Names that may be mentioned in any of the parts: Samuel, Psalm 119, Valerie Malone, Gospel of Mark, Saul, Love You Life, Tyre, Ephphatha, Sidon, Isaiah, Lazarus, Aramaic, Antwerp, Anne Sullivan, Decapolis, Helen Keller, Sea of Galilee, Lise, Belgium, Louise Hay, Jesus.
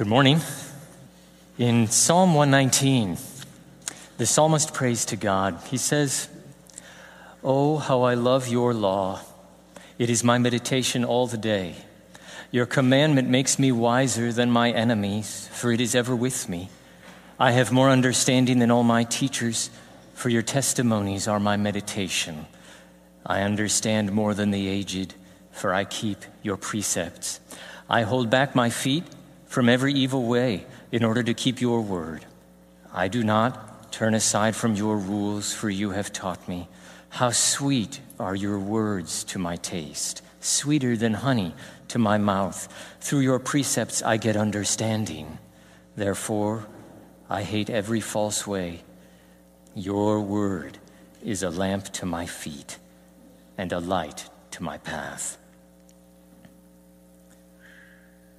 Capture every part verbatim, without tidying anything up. Good morning. In Psalm one nineteen, the psalmist prays to God. He says, "Oh, how I love your law. It is my meditation all the day. Your commandment makes me wiser than my enemies, for it is ever with me. I have more understanding than all my teachers, for your testimonies are my meditation. I understand more than the aged, for I keep your precepts. I hold back my feet from every evil way in order to keep your word. I do not turn aside from your rules, for you have taught me. How sweet are your words to my taste, sweeter than honey to my mouth. Through your precepts I get understanding. Therefore, I hate every false way. Your word is a lamp to my feet and a light to my path."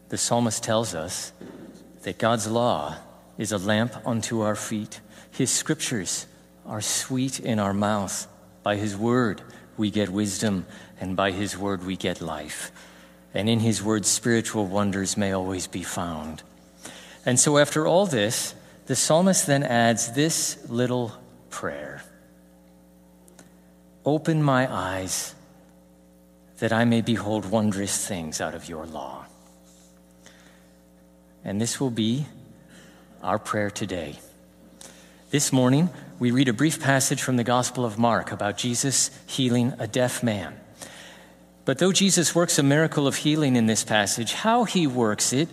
The psalmist tells us that God's law is a lamp unto our feet. His scriptures are sweet in our mouth. By his word we get wisdom, and by his word we get life. And in his word spiritual wonders may always be found. And so after all this, the psalmist then adds this little prayer: "Open my eyes that I may behold wondrous things out of your law." And this will be our prayer today. This morning, we read a brief passage from the Gospel of Mark about Jesus healing a deaf man. But though Jesus works a miracle of healing in this passage, how he works it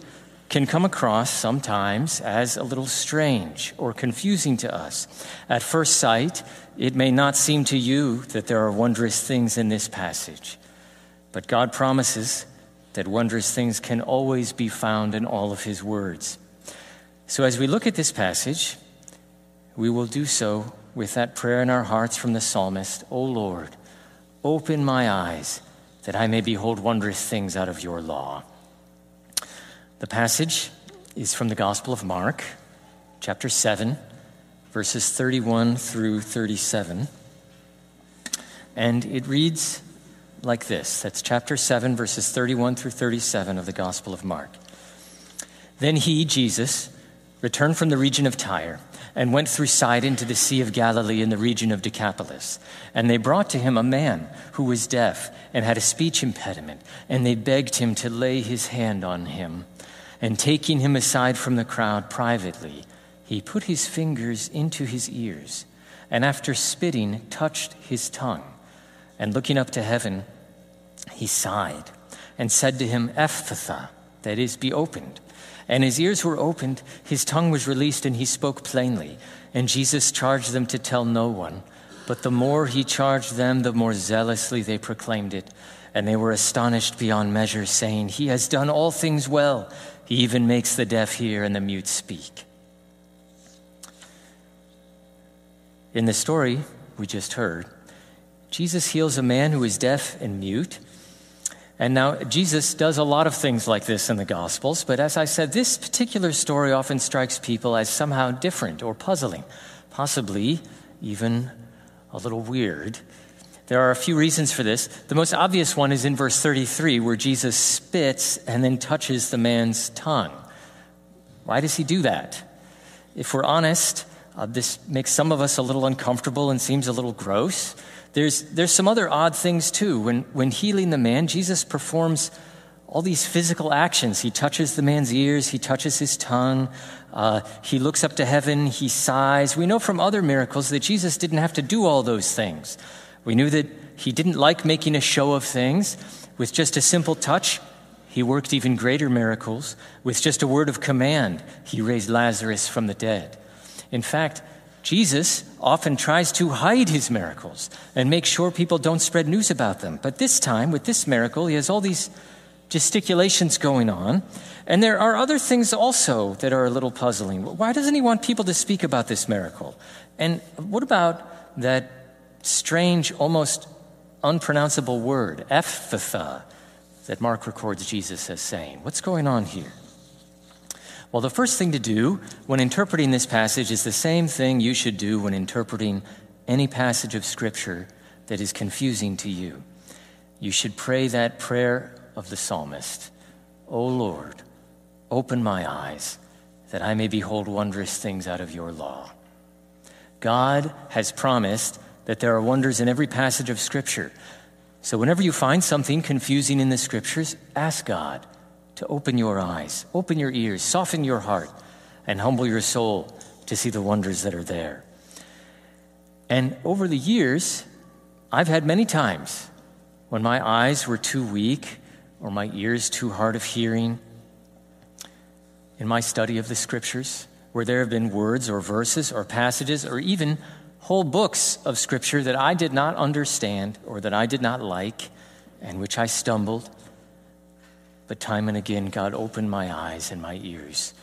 can come across sometimes as a little strange or confusing to us. At first sight, it may not seem to you that there are wondrous things in this passage, but God promises that wondrous things can always be found in all of his words. So as we look at this passage, we will do so with that prayer in our hearts from the psalmist: "O Lord, open my eyes that I may behold wondrous things out of your law." The passage is from the Gospel of Mark, chapter seven, verses thirty-one through thirty-seven. And it reads like this. That's chapter seven, verses thirty-one through thirty-seven of the Gospel of Mark. "Then he, Jesus, returned from the region of Tyre and went through Sidon to the Sea of Galilee in the region of Decapolis. And they brought to him a man who was deaf and had a speech impediment, and they begged him to lay his hand on him. And taking him aside from the crowd privately, he put his fingers into his ears, and after spitting, touched his tongue. And looking up to heaven, he sighed and said to him, 'Ephphatha,' that is, 'be opened.' And his ears were opened, his tongue was released, and he spoke plainly. And Jesus charged them to tell no one. But the more he charged them, the more zealously they proclaimed it. And they were astonished beyond measure, saying, 'He has done all things well. He even makes the deaf hear and the mute speak.'" In the story we just heard, Jesus heals a man who is deaf and mute. And now, Jesus does a lot of things like this in the Gospels, but as I said, this particular story often strikes people as somehow different or puzzling, possibly even a little weird. There are a few reasons for this. The most obvious one is in verse thirty-three, where Jesus spits and then touches the man's tongue. Why does he do that? If we're honest, uh, this makes some of us a little uncomfortable and seems a little gross. There's there's some other odd things, too. When, when healing the man, Jesus performs all these physical actions. He touches the man's ears. He touches his tongue. Uh, he looks up to heaven. He sighs. We know from other miracles that Jesus didn't have to do all those things. We knew that he didn't like making a show of things. With just a simple touch, he worked even greater miracles. With just a word of command, he raised Lazarus from the dead. In fact, Jesus often tries to hide his miracles and make sure people don't spread news about them. But this time, with this miracle, he has all these gesticulations going on. And there are other things also that are a little puzzling. Why doesn't he want people to speak about this miracle? And what about that strange, almost unpronounceable word, Ephphatha, that Mark records Jesus as saying? What's going on here? Well, the first thing to do when interpreting this passage is the same thing you should do when interpreting any passage of Scripture that is confusing to you. You should pray that prayer of the psalmist: "O Lord, Open my eyes, that I may behold wondrous things out of your law. God has promised that there are wonders in every passage of Scripture. So whenever you find something confusing in the Scriptures, ask God to open your eyes, open your ears, soften your heart, and humble your soul to see the wonders that are there. And over the years, I've had many times when my eyes were too weak or my ears too hard of hearing in my study of the Scriptures, where there have been words or verses or passages or even whole books of Scripture that I did not understand or that I did not like and which I stumbled. But time and again, God opened my eyes and my ears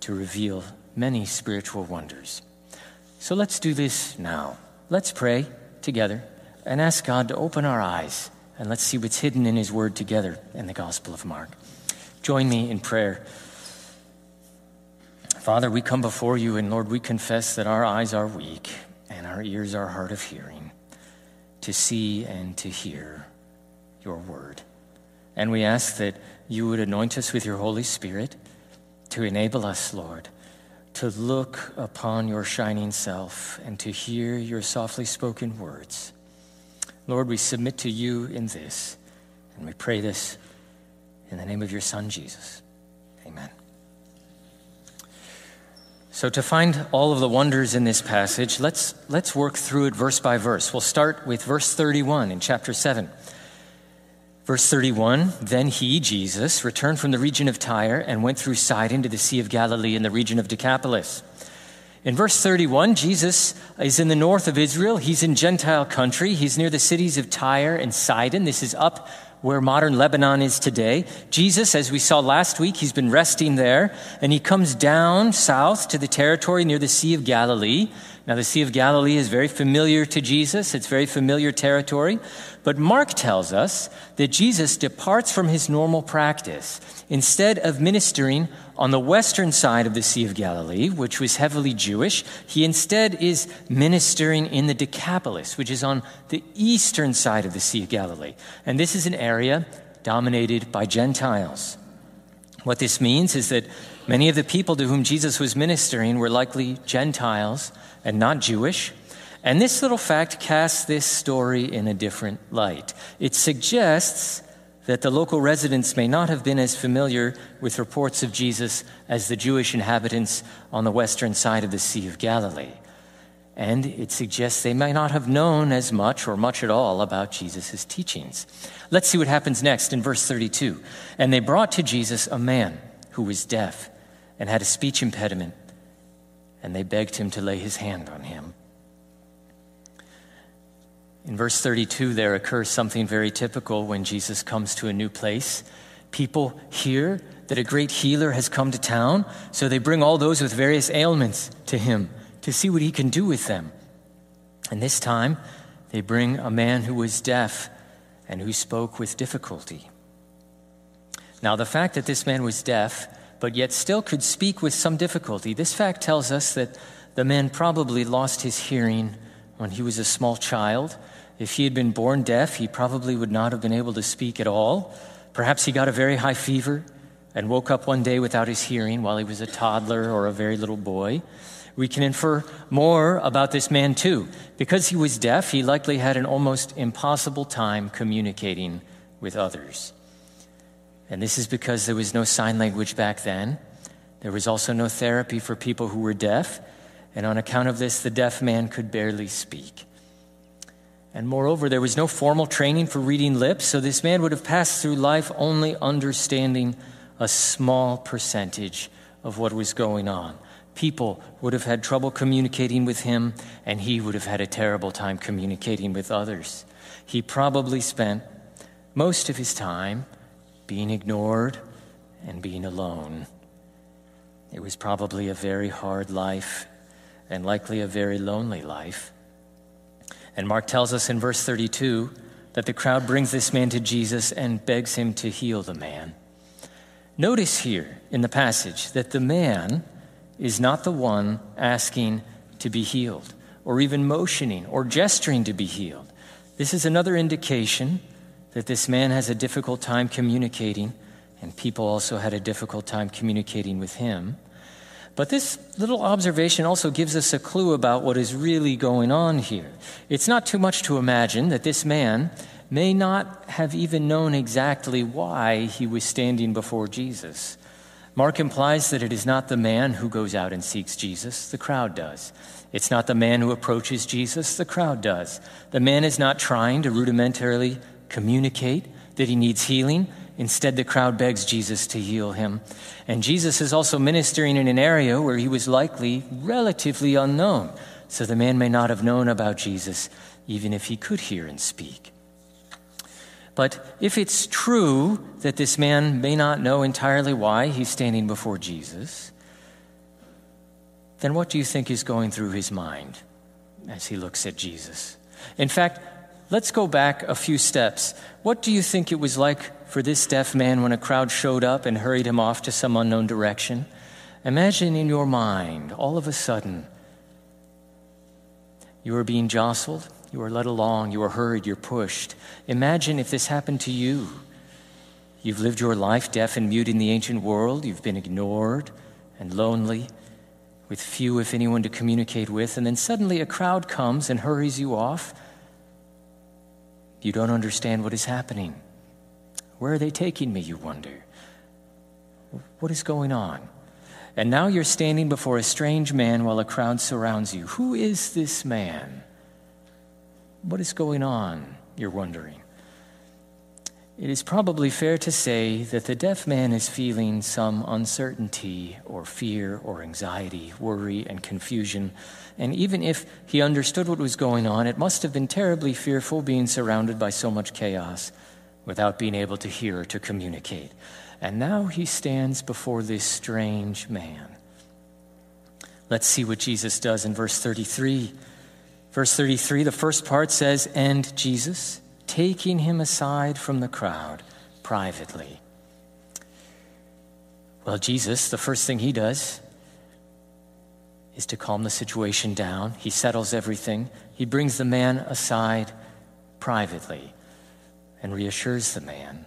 to reveal many spiritual wonders. So let's do this now. Let's pray together and ask God to open our eyes, and let's see what's hidden in His Word together in the Gospel of Mark. Join me in prayer. Father, we come before you, and Lord, we confess that our eyes are weak and our ears are hard of hearing to see and to hear your word. And we ask that you would anoint us with your Holy Spirit to enable us, Lord, to look upon your shining self and to hear your softly spoken words. Lord, we submit to you in this, and we pray this in the name of your Son, Jesus. Amen. So to find all of the wonders in this passage, let's let's work through it verse by verse. We'll start with verse thirty-one in chapter seven. Verse thirty-one, then he, Jesus, returned from the region of Tyre and went through Sidon to the Sea of Galilee in the region of Decapolis. In verse thirty-one, Jesus is in the north of Israel. He's in Gentile country. He's near the cities of Tyre and Sidon. This is up where modern Lebanon is today. Jesus, as we saw last week, he's been resting there, and he comes down south to the territory near the Sea of Galilee. Now, the Sea of Galilee is very familiar to Jesus. It's very familiar territory. But Mark tells us that Jesus departs from his normal practice. Instead of ministering on the western side of the Sea of Galilee, which was heavily Jewish, he instead is ministering in the Decapolis, which is on the eastern side of the Sea of Galilee. And this is an area dominated by Gentiles. What this means is that many of the people to whom Jesus was ministering were likely Gentiles and not Jewish. And this little fact casts this story in a different light. It suggests that the local residents may not have been as familiar with reports of Jesus as the Jewish inhabitants on the western side of the Sea of Galilee. And it suggests they may not have known as much or much at all about Jesus' teachings. Let's see what happens next in verse thirty-two. And they brought to Jesus a man who was deaf and had a speech impediment, and they begged him to lay his hand on him. In verse thirty-two, there occurs something very typical when Jesus comes to a new place. People hear that a great healer has come to town, so they bring all those with various ailments to him to see what he can do with them. And this time, they bring a man who was deaf and who spoke with difficulty. Now, the fact that this man was deaf, but yet still could speak with some difficulty, this fact tells us that the man probably lost his hearing when he was a small child. If he had been born deaf, he probably would not have been able to speak at all. Perhaps he got a very high fever and woke up one day without his hearing while he was a toddler or a very little boy. We can infer more about this man too. Because he was deaf, he likely had an almost impossible time communicating with others. And this is because there was no sign language back then. There was also no therapy for people who were deaf. And on account of this, the deaf man could barely speak. And moreover, there was no formal training for reading lips, so this man would have passed through life only understanding a small percentage of what was going on. People would have had trouble communicating with him, and he would have had a terrible time communicating with others. He probably spent most of his time being ignored and being alone. It was probably a very hard life, and likely a very lonely life. And Mark tells us in verse thirty-two that the crowd brings this man to Jesus and begs him to heal the man. Notice here in the passage that the man is not the one asking to be healed or even motioning or gesturing to be healed. This is another indication that this man has a difficult time communicating and people also had a difficult time communicating with him. But this little observation also gives us a clue about what is really going on here. It's not too much to imagine that this man may not have even known exactly why he was standing before Jesus. Mark implies that it is not the man who goes out and seeks Jesus, the crowd does. It's not the man who approaches Jesus, the crowd does. The man is not trying to rudimentarily communicate that he needs healing. Instead, the crowd begs Jesus to heal him. And Jesus is also ministering in an area where he was likely relatively unknown. So the man may not have known about Jesus, even if he could hear and speak. But if it's true that this man may not know entirely why he's standing before Jesus, then what do you think is going through his mind as he looks at Jesus? In fact, let's go back a few steps. What do you think it was like for this deaf man when a crowd showed up and hurried him off to some unknown direction? Imagine in your mind, all of a sudden, you are being jostled, you are led along, you are hurried, you're pushed. Imagine if this happened to you. You've lived your life deaf and mute in the ancient world. You've been ignored and lonely, with few, if anyone, to communicate with, and then suddenly a crowd comes and hurries you off. You don't understand what is happening. Where are they taking me, you wonder? What is going on? And now you're standing before a strange man while a crowd surrounds you. Who is this man? What is going on, you're wondering. It is probably fair to say that the deaf man is feeling some uncertainty or fear or anxiety, worry and confusion. And even if he understood what was going on, it must have been terribly fearful being surrounded by so much chaos without being able to hear or to communicate. And now he stands before this strange man. Let's see what Jesus does in verse thirty-three. Verse thirty-three, the first part says, "And Jesus, taking him aside from the crowd privately." Well, Jesus, the first thing he does is to calm the situation down. He settles everything. He brings the man aside privately and reassures the man.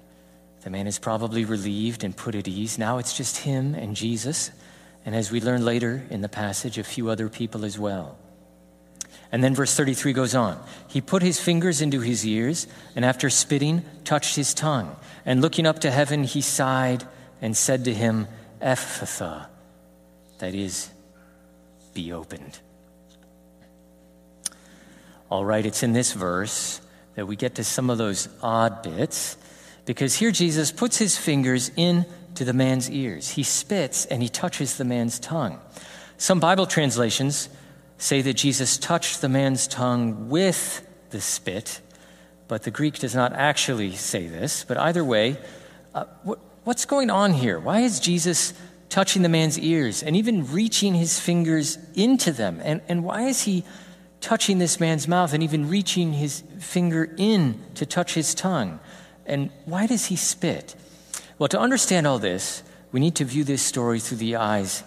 The man is probably relieved and put at ease. Now it's just him and Jesus, and as we learn later in the passage, a few other people as well. And then verse thirty-three goes on. He put his fingers into his ears, and after spitting, touched his tongue. And looking up to heaven, he sighed and said to him, "Ephphatha," that is, "be opened." All right, it's in this verse that we get to some of those odd bits, because here Jesus puts his fingers into the man's ears. He spits and he touches the man's tongue. Some Bible translations say that Jesus touched the man's tongue with the spit, but the Greek does not actually say this. But either way, uh, what, what's going on here? Why is Jesus touching the man's ears and even reaching his fingers into them? And, and why is he touching this man's mouth and even reaching his finger in to touch his tongue? And why does he spit? Well, to understand all this, we need to view this story through the eyes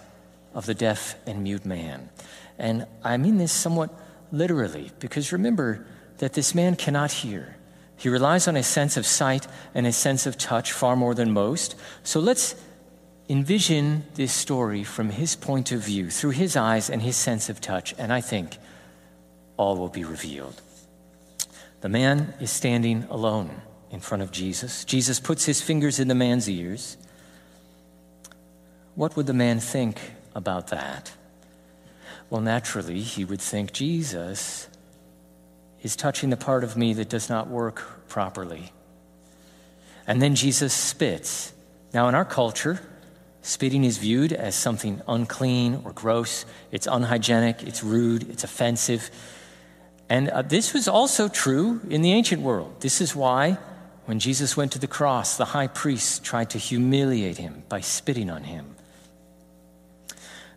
of the deaf and mute man. And I mean this somewhat literally, because remember that this man cannot hear. He relies on his sense of sight and his sense of touch far more than most. So let's envision this story from his point of view, through his eyes and his sense of touch, and I think all will be revealed. The man is standing alone in front of Jesus. Jesus puts his fingers in the man's ears. What would the man think about that? Well, naturally, he would think, Jesus is touching the part of me that does not work properly. And then Jesus spits. Now, in our culture, spitting is viewed as something unclean or gross. It's unhygienic, it's rude, it's offensive. And uh, this was also true in the ancient world. This is why when Jesus went to the cross, the high priest tried to humiliate him by spitting on him.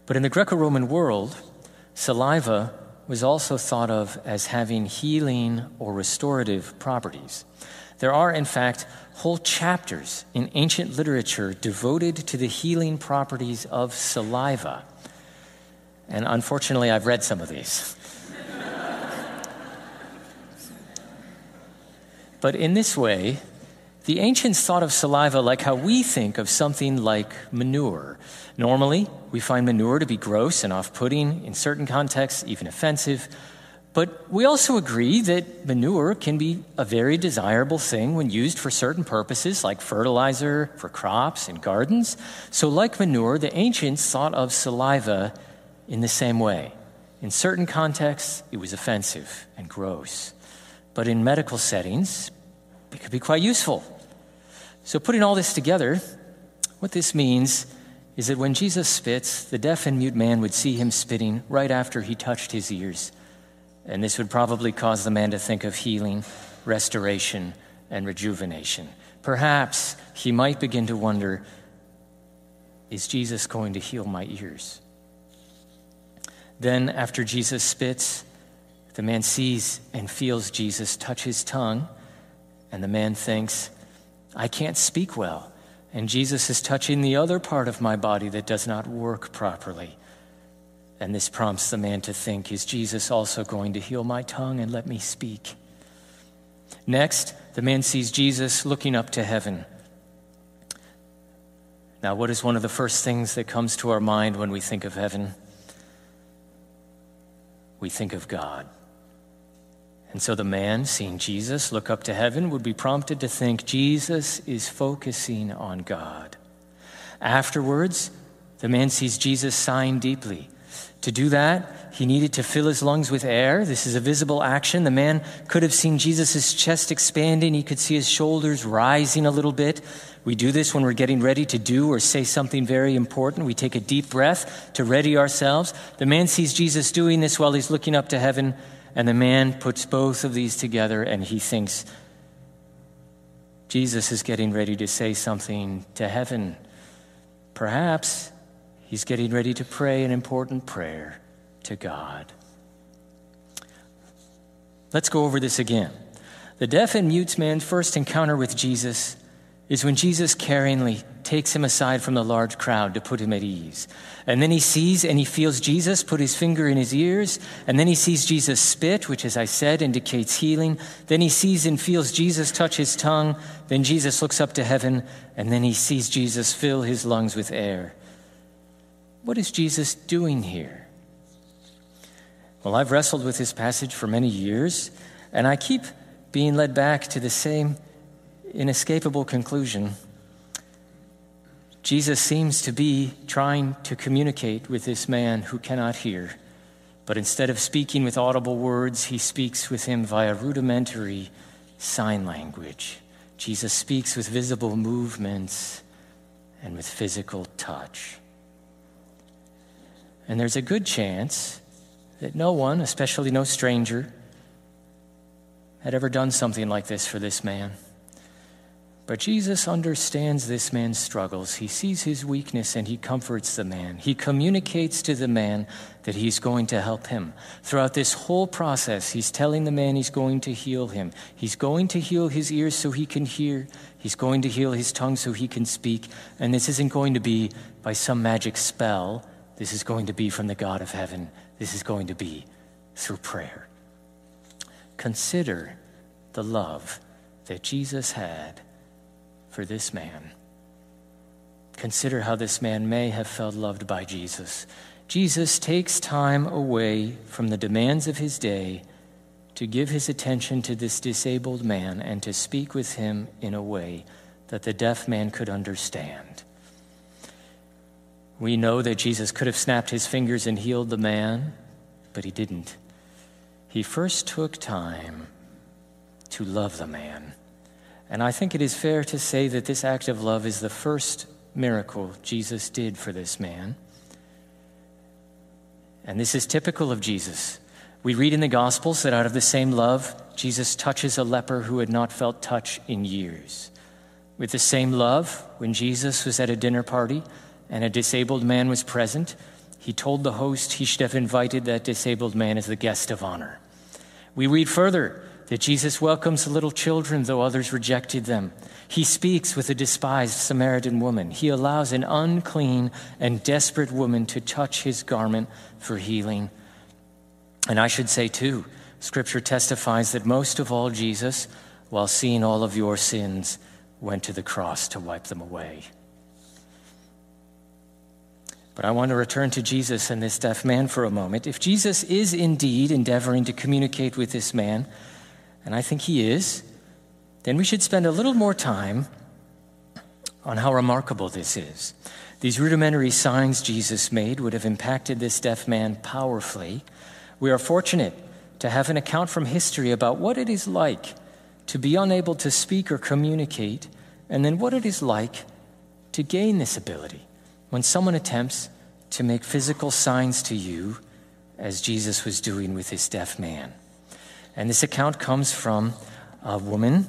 But in the Greco-Roman world, saliva was also thought of as having healing or restorative properties. There are, in fact, whole chapters in ancient literature devoted to the healing properties of saliva. And unfortunately, I've read some of these. But in this way, The ancients thought of saliva like how we think of something like manure. Normally, we find manure to be gross and off-putting, in certain contexts, even offensive. But we also agree that manure can be a very desirable thing when used for certain purposes, like fertilizer, for crops, and gardens. So like manure, the ancients thought of saliva in the same way. In certain contexts, it was offensive and gross. But in medical settings, it could be quite useful. So putting all this together, what this means is that when Jesus spits, the deaf and mute man would see him spitting right after he touched his ears. And this would probably cause the man to think of healing, restoration, and rejuvenation. Perhaps he might begin to wonder, is Jesus going to heal my ears? Then, after Jesus spits, the man sees and feels Jesus touch his tongue, and the man thinks, I can't speak well, and Jesus is touching the other part of my body that does not work properly. And this prompts the man to think, is Jesus also going to heal my tongue and let me speak? Next, the man sees Jesus looking up to heaven. Now, what is one of the first things that comes to our mind when we think of heaven? We think of God. And so the man, seeing Jesus look up to heaven, would be prompted to think Jesus is focusing on God. Afterwards, the man sees Jesus sighing deeply. To do that, he needed to fill his lungs with air. This is a visible action. The man could have seen Jesus' chest expanding. He could see his shoulders rising a little bit. We do this when we're getting ready to do or say something very important. We take a deep breath to ready ourselves. The man sees Jesus doing this while he's looking up to heaven, and the man puts both of these together, and he thinks, Jesus is getting ready to say something to heaven. Perhaps he's getting ready to pray an important prayer to God. Let's go over this again. The deaf and mute man's first encounter with Jesus is when Jesus caringly takes him aside from the large crowd to put him at ease. And then he sees and he feels Jesus put his finger in his ears. And then he sees Jesus spit, which, as I said, indicates healing. Then he sees and feels Jesus touch his tongue. Then Jesus looks up to heaven. And then he sees Jesus fill his lungs with air. What is Jesus doing here? Well, I've wrestled with this passage for many years, and I keep being led back to the same inescapable conclusion. Jesus seems to be trying to communicate with this man who cannot hear, but instead of speaking with audible words, he speaks with him via rudimentary sign language. Jesus speaks with visible movements and with physical touch. And there's a good chance that no one, especially no stranger, had ever done something like this for this man. But Jesus understands this man's struggles. He sees his weakness and he comforts the man. He communicates to the man that he's going to help him. Throughout this whole process, he's telling the man he's going to heal him. He's going to heal his ears so he can hear. He's going to heal his tongue so he can speak. And this isn't going to be by some magic spell. This is going to be from the God of heaven. This is going to be through prayer. Consider the love that Jesus had for this man. Consider how this man may have felt loved by Jesus. Jesus takes time away from the demands of his day to give his attention to this disabled man and to speak with him in a way that the deaf man could understand. We know that Jesus could have snapped his fingers and healed the man, but he didn't. He first took time to love the man. And I think it is fair to say that this act of love is the first miracle Jesus did for this man. And this is typical of Jesus. We read in the Gospels that out of the same love, Jesus touches a leper who had not felt touch in years. With the same love, when Jesus was at a dinner party, and a disabled man was present, he told the host he should have invited that disabled man as the guest of honor. We read further that Jesus welcomes the little children, though others rejected them. He speaks with a despised Samaritan woman. He allows an unclean and desperate woman to touch his garment for healing. And I should say, too, Scripture testifies that most of all, Jesus, while seeing all of your sins, went to the cross to wipe them away. But I want to return to Jesus and this deaf man for a moment. If Jesus is indeed endeavoring to communicate with this man, and I think he is, then we should spend a little more time on how remarkable this is. These rudimentary signs Jesus made would have impacted this deaf man powerfully. We are fortunate to have an account from history about what it is like to be unable to speak or communicate, and then what it is like to gain this ability. When someone attempts to make physical signs to you, as Jesus was doing with this deaf man. And this account comes from a woman,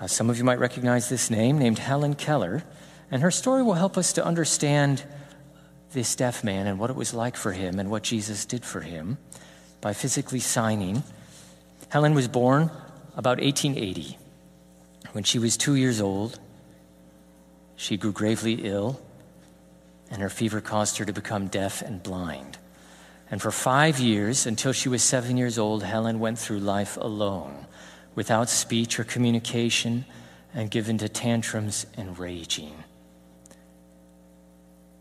uh, some of you might recognize this name, named Helen Keller. And her story will help us to understand this deaf man and what it was like for him and what Jesus did for him by physically signing. Helen was born about eighteen eighty. When she was two years old, she grew gravely ill, and her fever caused her to become deaf and blind. And for five years, until she was seven years old, Helen went through life alone, without speech or communication, and given to tantrums and raging.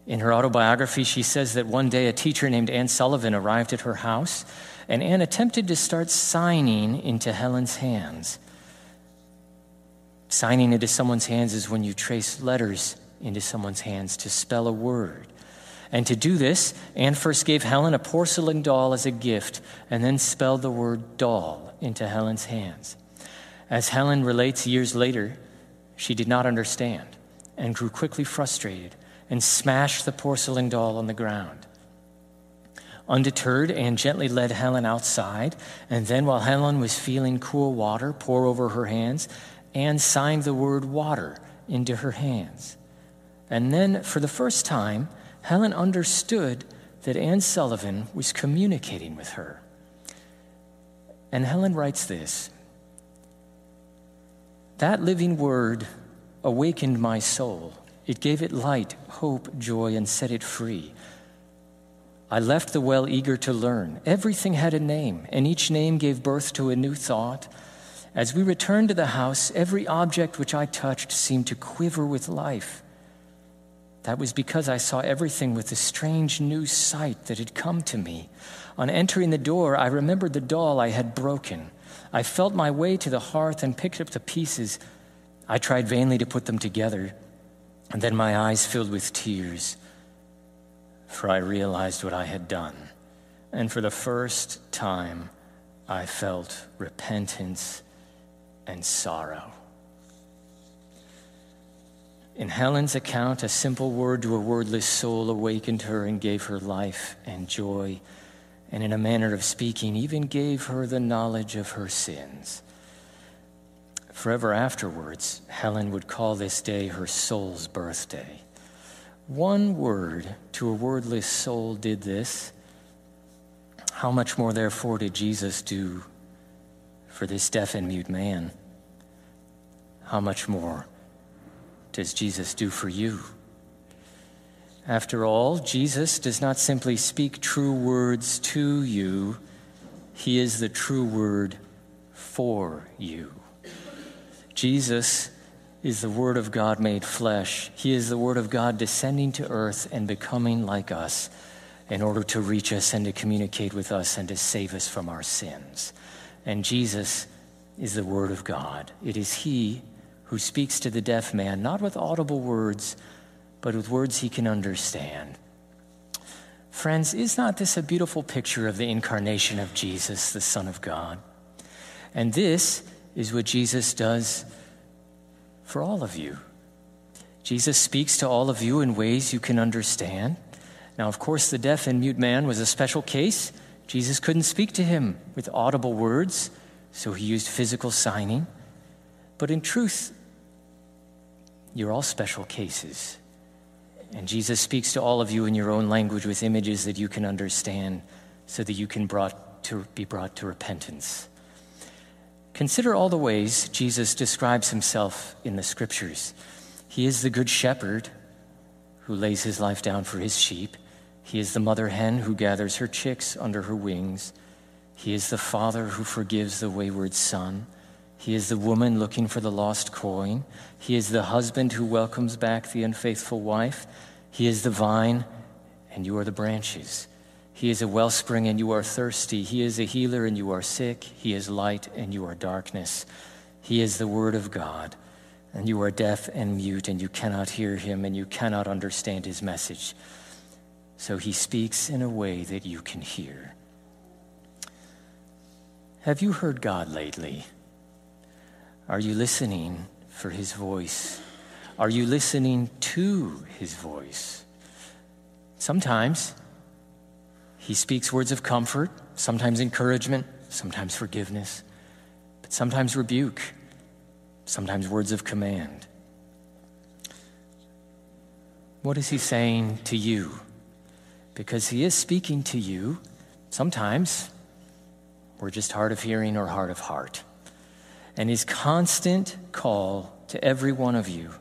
In her autobiography, she says that one day a teacher named Anne Sullivan arrived at her house, and Anne attempted to start signing into Helen's hands. Signing into someone's hands is when you trace letters into someone's hands to spell a word. And to do this, Anne first gave Helen a porcelain doll as a gift and then spelled the word doll into Helen's hands. As Helen relates years later, she did not understand and grew quickly frustrated and smashed the porcelain doll on the ground. Undeterred, Anne gently led Helen outside, and then while Helen was feeling cool water pour over her hands, Anne signed the word water into her hands. And then, for the first time, Helen understood that Anne Sullivan was communicating with her. And Helen writes this: "That living word awakened my soul. It gave it light, hope, joy, and set it free. I left the well eager to learn. Everything had a name, and each name gave birth to a new thought. As we returned to the house, every object which I touched seemed to quiver with life. That was because I saw everything with the strange new sight that had come to me. On entering the door, I remembered the doll I had broken. I felt my way to the hearth and picked up the pieces. I tried vainly to put them together, and then my eyes filled with tears, for I realized what I had done. And for the first time, I felt repentance and sorrow." In Helen's account, a simple word to a wordless soul awakened her and gave her life and joy, and in a manner of speaking, even gave her the knowledge of her sins. Forever afterwards, Helen would call this day her soul's birthday. One word to a wordless soul did this. How much more, therefore, did Jesus do for this deaf and mute man? How much more does Jesus do for you? After all, Jesus does not simply speak true words to you. He is the true word for you. Jesus is the Word of God made flesh. He is the Word of God descending to earth and becoming like us in order to reach us and to communicate with us and to save us from our sins. And Jesus is the Word of God. It is He who speaks to the deaf man, not with audible words, but with words he can understand. Friends, is not this a beautiful picture of the incarnation of Jesus, the Son of God? And this is what Jesus does for all of you. Jesus speaks to all of you in ways you can understand. Now, of course, the deaf and mute man was a special case. Jesus couldn't speak to him with audible words, so he used physical signing. But in truth, you're all special cases. And Jesus speaks to all of you in your own language with images that you can understand so that you can brought to, be brought to repentance. Consider all the ways Jesus describes himself in the scriptures. He is the good shepherd who lays his life down for his sheep. He is the mother hen who gathers her chicks under her wings. He is the father who forgives the wayward son. He is the woman looking for the lost coin. He is the husband who welcomes back the unfaithful wife. He is the vine, and you are the branches. He is a wellspring, and you are thirsty. He is a healer, and you are sick. He is light, and you are darkness. He is the Word of God, and you are deaf and mute, and you cannot hear him, and you cannot understand his message. So he speaks in a way that you can hear. Have you heard God lately? Are you listening for his voice? Are you listening to his voice? Sometimes he speaks words of comfort, sometimes encouragement, sometimes forgiveness, but sometimes rebuke, sometimes words of command. What is he saying to you? Because he is speaking to you. Sometimes we're just hard of hearing or hard of heart. And his constant call to every one of you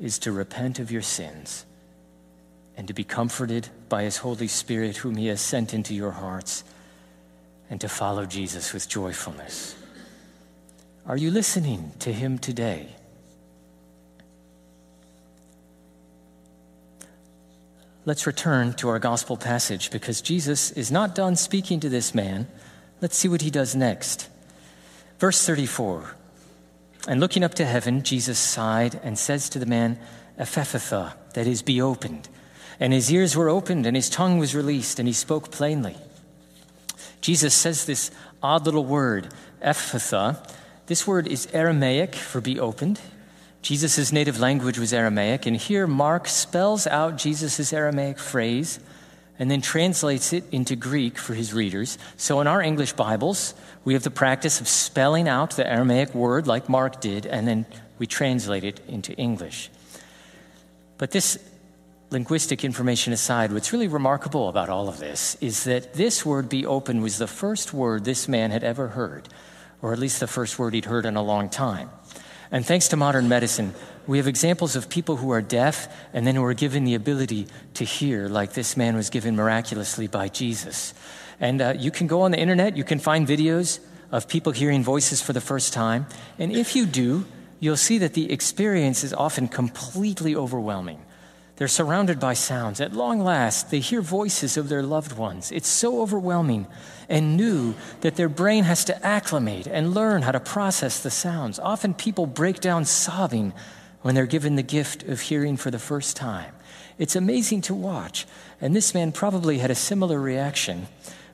is to repent of your sins and to be comforted by his Holy Spirit, whom he has sent into your hearts, and to follow Jesus with joyfulness. Are you listening to him today? Let's return to our gospel passage, because Jesus is not done speaking to this man. Let's see what he does next. Verse thirty-four, and looking up to heaven, Jesus sighed and says to the man, Ephphatha, that is, be opened. And his ears were opened, and his tongue was released, and he spoke plainly. Jesus says this odd little word, Ephphatha. This word is Aramaic for be opened. Jesus' native language was Aramaic, and here Mark spells out Jesus' Aramaic phrase and then translates it into Greek for his readers. So in our English Bibles, we have the practice of spelling out the Aramaic word like Mark did, and then we translate it into English. But this linguistic information aside, what's really remarkable about all of this is that this word, be open, was the first word this man had ever heard, or at least the first word he'd heard in a long time. And thanks to modern medicine, we have examples of people who are deaf and then who are given the ability to hear, like this man was given miraculously by Jesus. And uh, you can go on the internet, you can find videos of people hearing voices for the first time. And if you do, you'll see that the experience is often completely overwhelming. They're surrounded by sounds. At long last, they hear voices of their loved ones. It's so overwhelming and new that their brain has to acclimate and learn how to process the sounds. Often people break down sobbing when they're given the gift of hearing for the first time. It's amazing to watch. And this man probably had a similar reaction.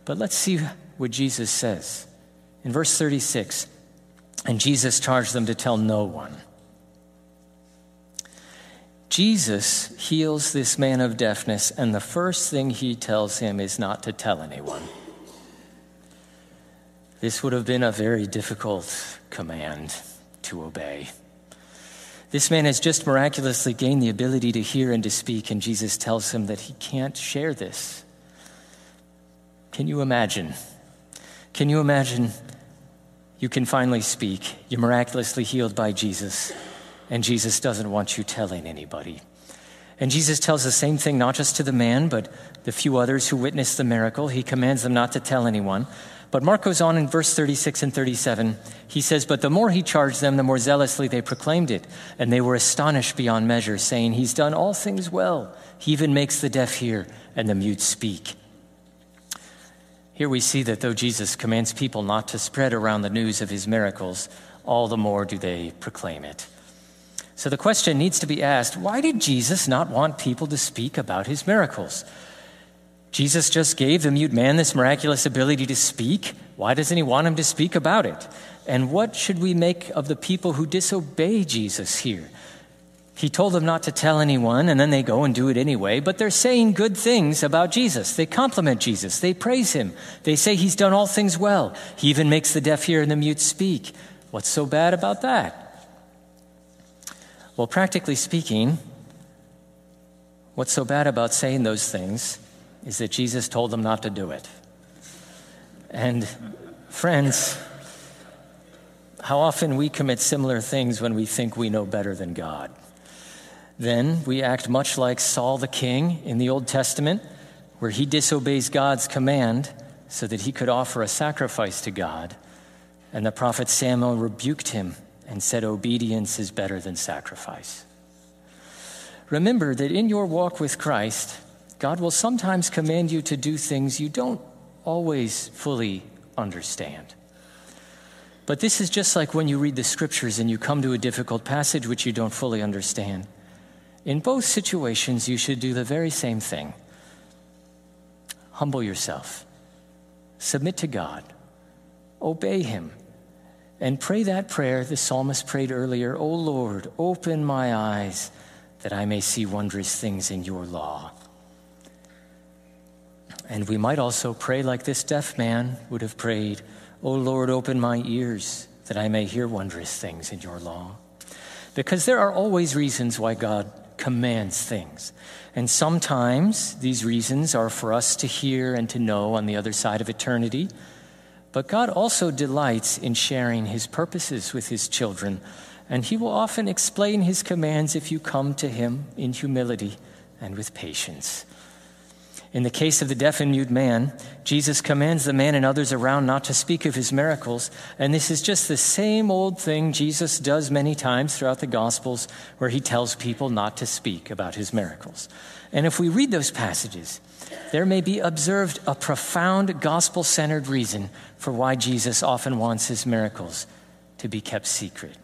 But let's see what Jesus says. In verse thirty-six, and Jesus charged them to tell no one. Jesus heals this man of deafness, and the first thing he tells him is not to tell anyone. This would have been a very difficult command to obey. This man has just miraculously gained the ability to hear and to speak, and Jesus tells him that he can't share this. Can you imagine? Can you imagine you can finally speak, you're miraculously healed by Jesus, and Jesus doesn't want you telling anybody. And Jesus tells the same thing, not just to the man, but the few others who witnessed the miracle. He commands them not to tell anyone. But Mark goes on in verse thirty-six and thirty-seven. He says, but the more he charged them, the more zealously they proclaimed it. And they were astonished beyond measure, saying, he's done all things well. He even makes the deaf hear and the mute speak. Here we see that though Jesus commands people not to spread around the news of his miracles, all the more do they proclaim it. So the question needs to be asked, why did Jesus not want people to speak about his miracles? Jesus just gave the mute man this miraculous ability to speak. Why doesn't he want him to speak about it? And what should we make of the people who disobey Jesus here? He told them not to tell anyone, and then they go and do it anyway, but they're saying good things about Jesus. They compliment Jesus. They praise him. They say he's done all things well. He even makes the deaf hear and the mute speak. What's so bad about that? Well, practically speaking, what's so bad about saying those things is that Jesus told them not to do it. And friends, how often we commit similar things when we think we know better than God. Then we act much like Saul the king in the Old Testament, where he disobeys God's command so that he could offer a sacrifice to God, And the prophet Samuel rebuked him and said, obedience is better than sacrifice. Remember that in your walk with Christ, God will sometimes command you to do things you don't always fully understand. But this is just like when you read the scriptures and you come to a difficult passage which you don't fully understand. In both situations, you should do the very same thing. Humble yourself, submit to God, obey him, and pray that prayer the psalmist prayed earlier, O Lord, open my eyes that I may see wondrous things in your law. And we might also pray like this deaf man would have prayed, O Lord, open my ears that I may hear wondrous things in your law. Because there are always reasons why God commands things. And sometimes these reasons are for us to hear and to know on the other side of eternity. But God also delights in sharing his purposes with his children. And he will often explain his commands if you come to him in humility and with patience. In the case of the deaf and mute man, Jesus commands the man and others around not to speak of his miracles. And this is just the same old thing Jesus does many times throughout the Gospels, where he tells people not to speak about his miracles. And if we read those passages, there may be observed a profound gospel-centered reason for why Jesus often wants his miracles to be kept secret.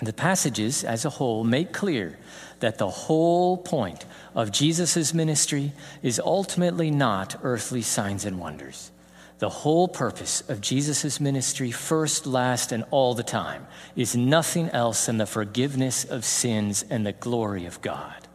The passages as a whole make clear that the whole point of Jesus' ministry is ultimately not earthly signs and wonders. The whole purpose of Jesus' ministry, first, last, and all the time, is nothing else than the forgiveness of sins and the glory of God.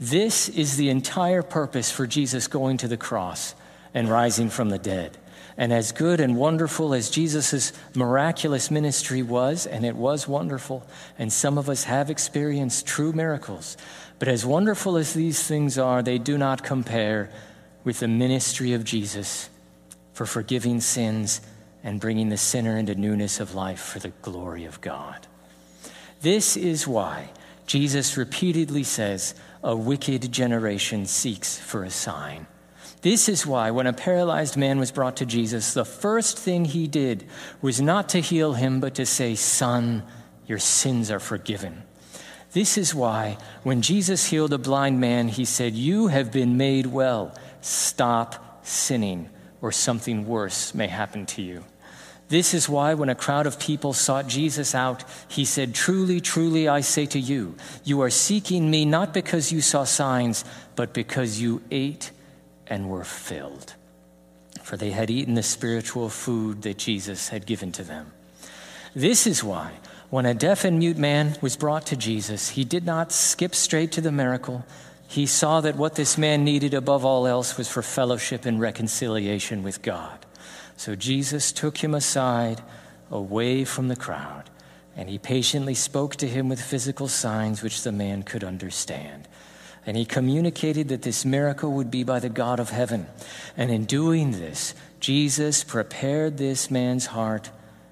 This is the entire purpose for Jesus going to the cross and rising from the dead. And as good and wonderful as Jesus' miraculous ministry was, and it was wonderful, and some of us have experienced true miracles, but as wonderful as these things are, they do not compare with the ministry of Jesus for forgiving sins and bringing the sinner into newness of life for the glory of God. This is why Jesus repeatedly says, a wicked generation seeks for a sign. This is why when a paralyzed man was brought to Jesus, the first thing he did was not to heal him, but to say, Son, your sins are forgiven. This is why when Jesus healed a blind man, he said, you have been made well. Stop sinning, or something worse may happen to you. This is why when a crowd of people sought Jesus out, he said, truly, truly, I say to you, you are seeking me not because you saw signs, but because you ate and were filled, for they had eaten the spiritual food that Jesus had given to them. This is why, when a deaf and mute man was brought to Jesus, he did not skip straight to the miracle. He saw that what this man needed above all else was for fellowship and reconciliation with God. So Jesus took him aside, away from the crowd, and he patiently spoke to him with physical signs which the man could understand. And he communicated that this miracle would be by the God of heaven. And in doing this, Jesus prepared this man's heart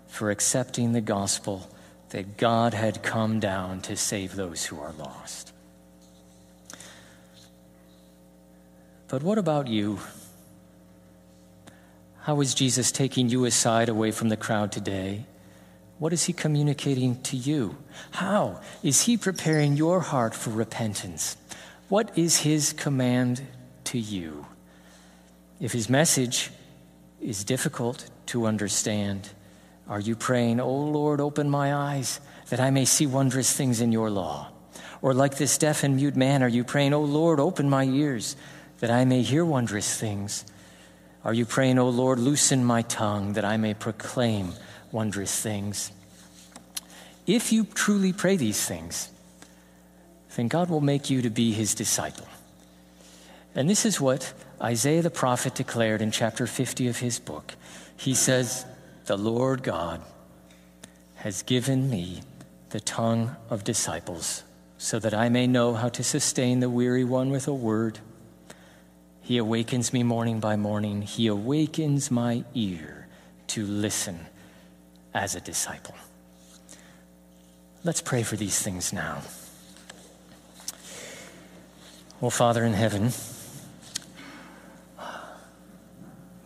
for accepting the gospel that God had come down to save those who are lost. But what about you? How is Jesus taking you aside away from the crowd today? What is he communicating to you? How is he preparing your heart for repentance? What is his command to you? If his message is difficult to understand, are you praying, O Lord, open my eyes that I may see wondrous things in your law? Or like this deaf and mute man, are you praying, O Lord, open my ears that I may hear wondrous things? Are you praying, O Lord, loosen my tongue that I may proclaim wondrous things? If you truly pray these things, then God will make you to be his disciple. And this is what Isaiah the prophet declared in chapter fifty of his book. He says, the Lord God has given me the tongue of disciples so that I may know how to sustain the weary one with a word. He awakens me morning by morning. He awakens my ear to listen as a disciple. Let's pray for these things now. Well, Father in heaven,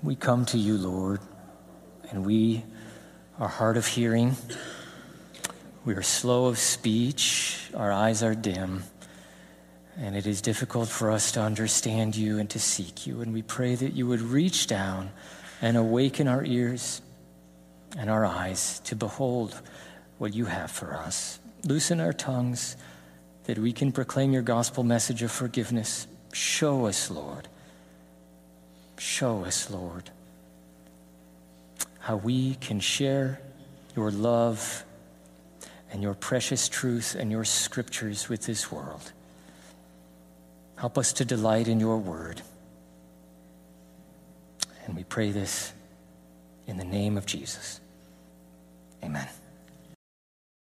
we come to you, Lord, and we are hard of hearing. We are slow of speech. Our eyes are dim. And it is difficult for us to understand you and to seek you. And we pray that you would reach down and awaken our ears and our eyes to behold what you have for us. Loosen our tongues that we can proclaim your gospel message of forgiveness. Show us, Lord. Show us, Lord, how we can share your love and your precious truth and your scriptures with this world. Help us to delight in your word. And we pray this in the name of Jesus. Amen.